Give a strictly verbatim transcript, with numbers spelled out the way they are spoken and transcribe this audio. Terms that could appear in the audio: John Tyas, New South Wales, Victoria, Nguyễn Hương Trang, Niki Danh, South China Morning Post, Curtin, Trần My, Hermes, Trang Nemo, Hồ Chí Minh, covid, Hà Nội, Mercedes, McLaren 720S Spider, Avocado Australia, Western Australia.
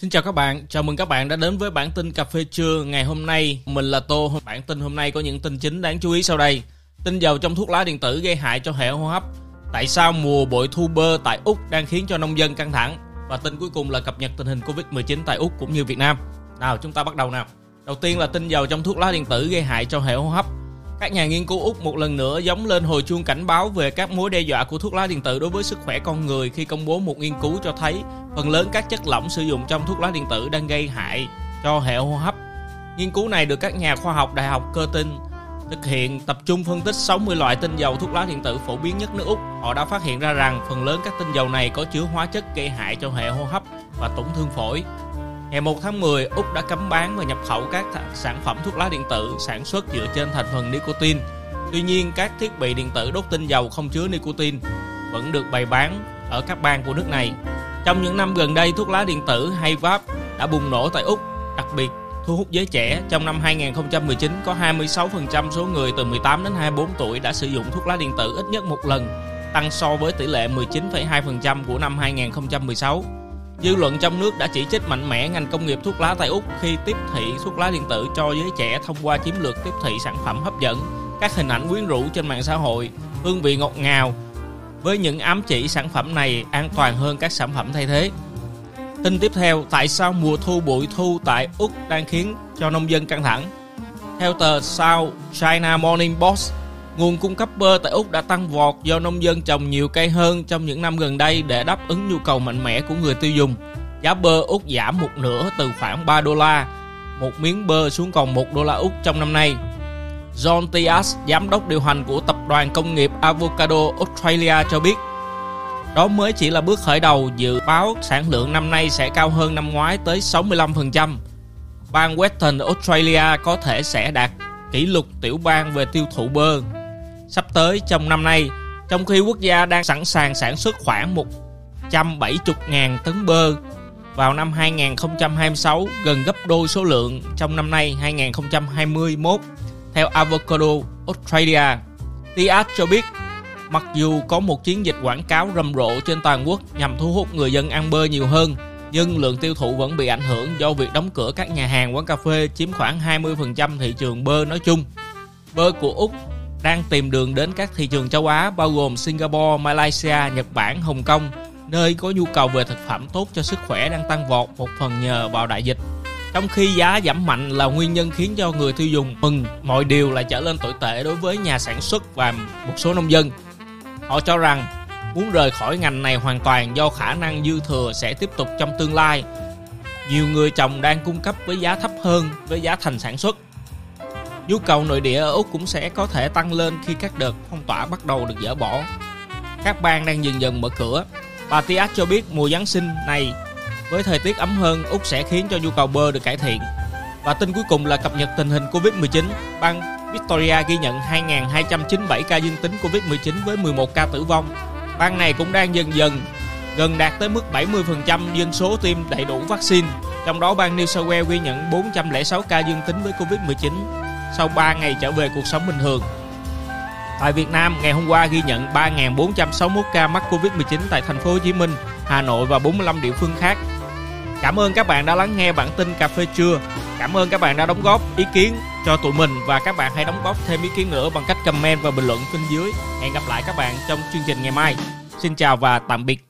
Xin chào các bạn, chào mừng các bạn đã đến với bản tin cà phê trưa ngày hôm nay. Mình là Tô. Bản tin hôm nay có những tin chính đáng chú ý sau đây. Tinh dầu trong thuốc lá điện tử gây hại cho hệ hô hấp. Tại sao mùa bội thu bơ tại Úc đang khiến cho nông dân căng thẳng? Và tin cuối cùng là cập nhật tình hình covid mười chín tại Úc cũng như Việt Nam. Nào, chúng ta bắt đầu nào. Đầu tiên là tinh dầu trong thuốc lá điện tử gây hại cho hệ hô hấp. Các nhà nghiên cứu Úc một lần nữa gióng lên hồi chuông cảnh báo về các mối đe dọa của thuốc lá điện tử đối với sức khỏe con người khi công bố một nghiên cứu cho thấy phần lớn các chất lỏng sử dụng trong thuốc lá điện tử đang gây hại cho hệ hô hấp. Nghiên cứu này được các nhà khoa học Đại học Curtin thực hiện tập trung phân tích sáu mươi loại tinh dầu thuốc lá điện tử phổ biến nhất nước Úc. Họ đã phát hiện ra rằng phần lớn các tinh dầu này có chứa hóa chất gây hại cho hệ hô hấp và tổn thương phổi. Ngày mồng một tháng mười, Úc đã cấm bán và nhập khẩu các sản phẩm thuốc lá điện tử sản xuất dựa trên thành phần nicotine. Tuy nhiên, các thiết bị điện tử đốt tinh dầu không chứa nicotine vẫn được bày bán ở các bang của nước này. Trong những năm gần đây, thuốc lá điện tử hay vape đã bùng nổ tại Úc, đặc biệt thu hút giới trẻ. Trong năm hai không một chín, có hai mươi sáu phần trăm số người từ mười tám đến hai mươi bốn tuổi đã sử dụng thuốc lá điện tử ít nhất một lần, tăng so với tỷ lệ mười chín phẩy hai phần trăm của năm hai không một sáu. Dư luận trong nước đã chỉ trích mạnh mẽ ngành công nghiệp thuốc lá tại Úc khi tiếp thị thuốc lá điện tử cho giới trẻ thông qua chiến lược tiếp thị sản phẩm hấp dẫn, các hình ảnh quyến rũ trên mạng xã hội, hương vị ngọt ngào, với những ám chỉ sản phẩm này an toàn hơn các sản phẩm thay thế. Tin tiếp theo, tại sao mùa thu bội thu tại Úc đang khiến cho nông dân căng thẳng? Theo tờ South China Morning Post, nguồn cung cấp bơ tại Úc đã tăng vọt do nông dân trồng nhiều cây hơn trong những năm gần đây để đáp ứng nhu cầu mạnh mẽ của người tiêu dùng. Giá bơ Úc giảm một nửa, từ khoảng ba đô la một miếng bơ xuống còn một đô la Úc trong năm nay. John Tyas, giám đốc điều hành của tập đoàn công nghiệp Avocado Australia cho biết, đó mới chỉ là bước khởi đầu, dự báo sản lượng năm nay sẽ cao hơn năm ngoái tới sáu mươi lăm phần trăm. Bang Western Australia có thể sẽ đạt kỷ lục tiểu bang về tiêu thụ bơ sắp tới trong năm nay, trong khi quốc gia đang sẵn sàng sản xuất khoảng một trăm bảy mươi nghìn tấn bơ vào năm hai không hai sáu, gần gấp đôi số lượng trong năm nay hai không hai mốt, theo Avocado Australia. Tiat cho biết, mặc dù có một chiến dịch quảng cáo rầm rộ trên toàn quốc nhằm thu hút người dân ăn bơ nhiều hơn, nhưng lượng tiêu thụ vẫn bị ảnh hưởng do việc đóng cửa các nhà hàng, quán cà phê chiếm khoảng hai mươi phần trăm thị trường bơ nói chung. Bơ của Úc đang tìm đường đến các thị trường châu Á, bao gồm Singapore, Malaysia, Nhật Bản, Hồng Kông, nơi có nhu cầu về thực phẩm tốt cho sức khỏe đang tăng vọt, một phần nhờ vào đại dịch. Trong khi giá giảm mạnh là nguyên nhân khiến cho người tiêu dùng mừng, mọi điều lại trở lên tồi tệ đối với nhà sản xuất và một số nông dân. Họ cho rằng muốn rời khỏi ngành này hoàn toàn do khả năng dư thừa sẽ tiếp tục trong tương lai. Nhiều người trồng đang cung cấp với giá thấp hơn với giá thành sản xuất. Nhu cầu nội địa ở Úc cũng sẽ có thể tăng lên khi các đợt phong tỏa bắt đầu được dỡ bỏ. Các bang đang dần dần mở cửa. Bà Tias cho biết mùa Giáng sinh này, với thời tiết ấm hơn, Úc sẽ khiến cho nhu cầu bơ được cải thiện. Và tin cuối cùng là cập nhật tình hình covid mười chín. Bang Victoria ghi nhận hai nghìn hai trăm chín mươi bảy ca dương tính covid mười chín với mười một ca tử vong. Bang này cũng đang dần dần gần đạt tới mức bảy mươi phần trăm dân số tiêm đầy đủ vaccine. Trong đó, bang New South Wales ghi nhận bốn trăm lẻ sáu ca dương tính với covid mười chín sau ba ngày trở về cuộc sống bình thường. Tại Việt Nam, ngày hôm qua ghi nhận ba nghìn bốn trăm sáu mươi mốt ca mắc covid mười chín tại thành phố Hồ Chí Minh, Hà Nội và bốn mươi lăm địa phương khác. Cảm ơn các bạn đã lắng nghe bản tin Cà phê trưa. Cảm ơn các bạn đã đóng góp ý kiến cho tụi mình, và các bạn hãy đóng góp thêm ý kiến nữa bằng cách comment và bình luận bên dưới. Hẹn gặp lại các bạn trong chương trình ngày mai. Xin chào và tạm biệt.